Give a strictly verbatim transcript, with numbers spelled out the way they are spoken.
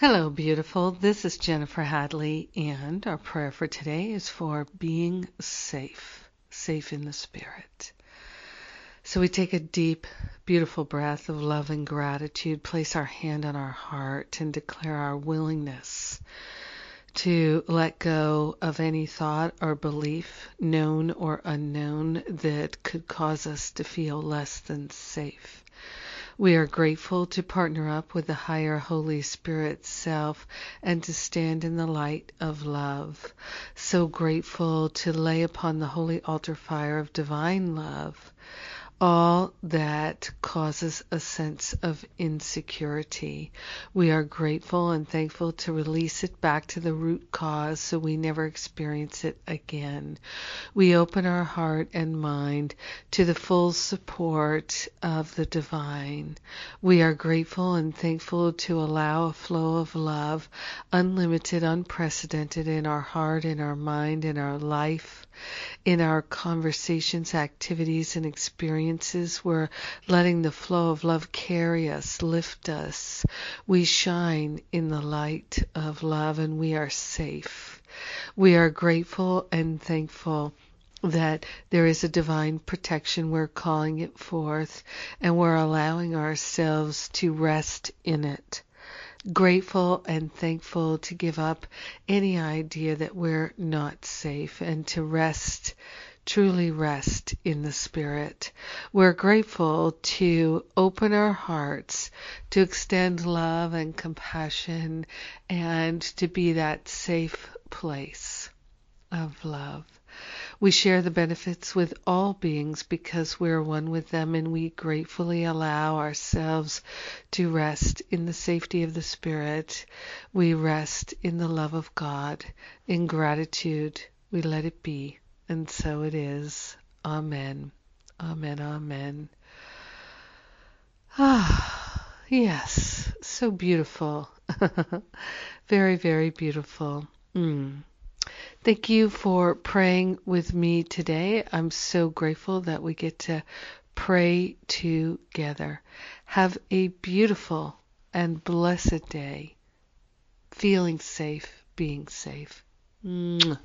Hello, beautiful. This is Jennifer Hadley, and our prayer for today is for being safe, safe in the spirit. So we take a deep, beautiful breath of love and gratitude, place our hand on our heart, and declare our willingness to let go of any thought or belief, known or unknown, that could cause us to feel less than safe. We are grateful to partner up with the higher Holy Spirit self and to stand in the light of love. So grateful to lay upon the holy altar fire of divine love all that causes a sense of insecurity. We are grateful and thankful to release it back to the root cause so we never experience it again. We open our heart and mind to the full support of the divine. We are grateful and thankful to allow a flow of love, unlimited, unprecedented, in our heart, in our mind, in our life, in our conversations, activities, and experiences. We're letting the flow of love carry us, lift us. We shine in the light of love, and we are safe. We are grateful and thankful that there is a divine protection. We're calling it forth, and we're allowing ourselves to rest in it. Grateful and thankful to give up any idea that we're not safe and to rest, truly rest in the spirit. We're grateful to open our hearts, to extend love and compassion, and to be that safe place of love. We share the benefits with all beings because we're one with them, and we gratefully allow ourselves to rest in the safety of the Spirit. We rest in the love of God. In gratitude, we let it be, and so it is. Amen. Amen. Amen. Ah, yes, so beautiful. Very, very beautiful. Mm. Thank you for praying with me today. I'm so grateful that we get to pray together. Have a beautiful and blessed day. Feeling safe, being safe. Mwah.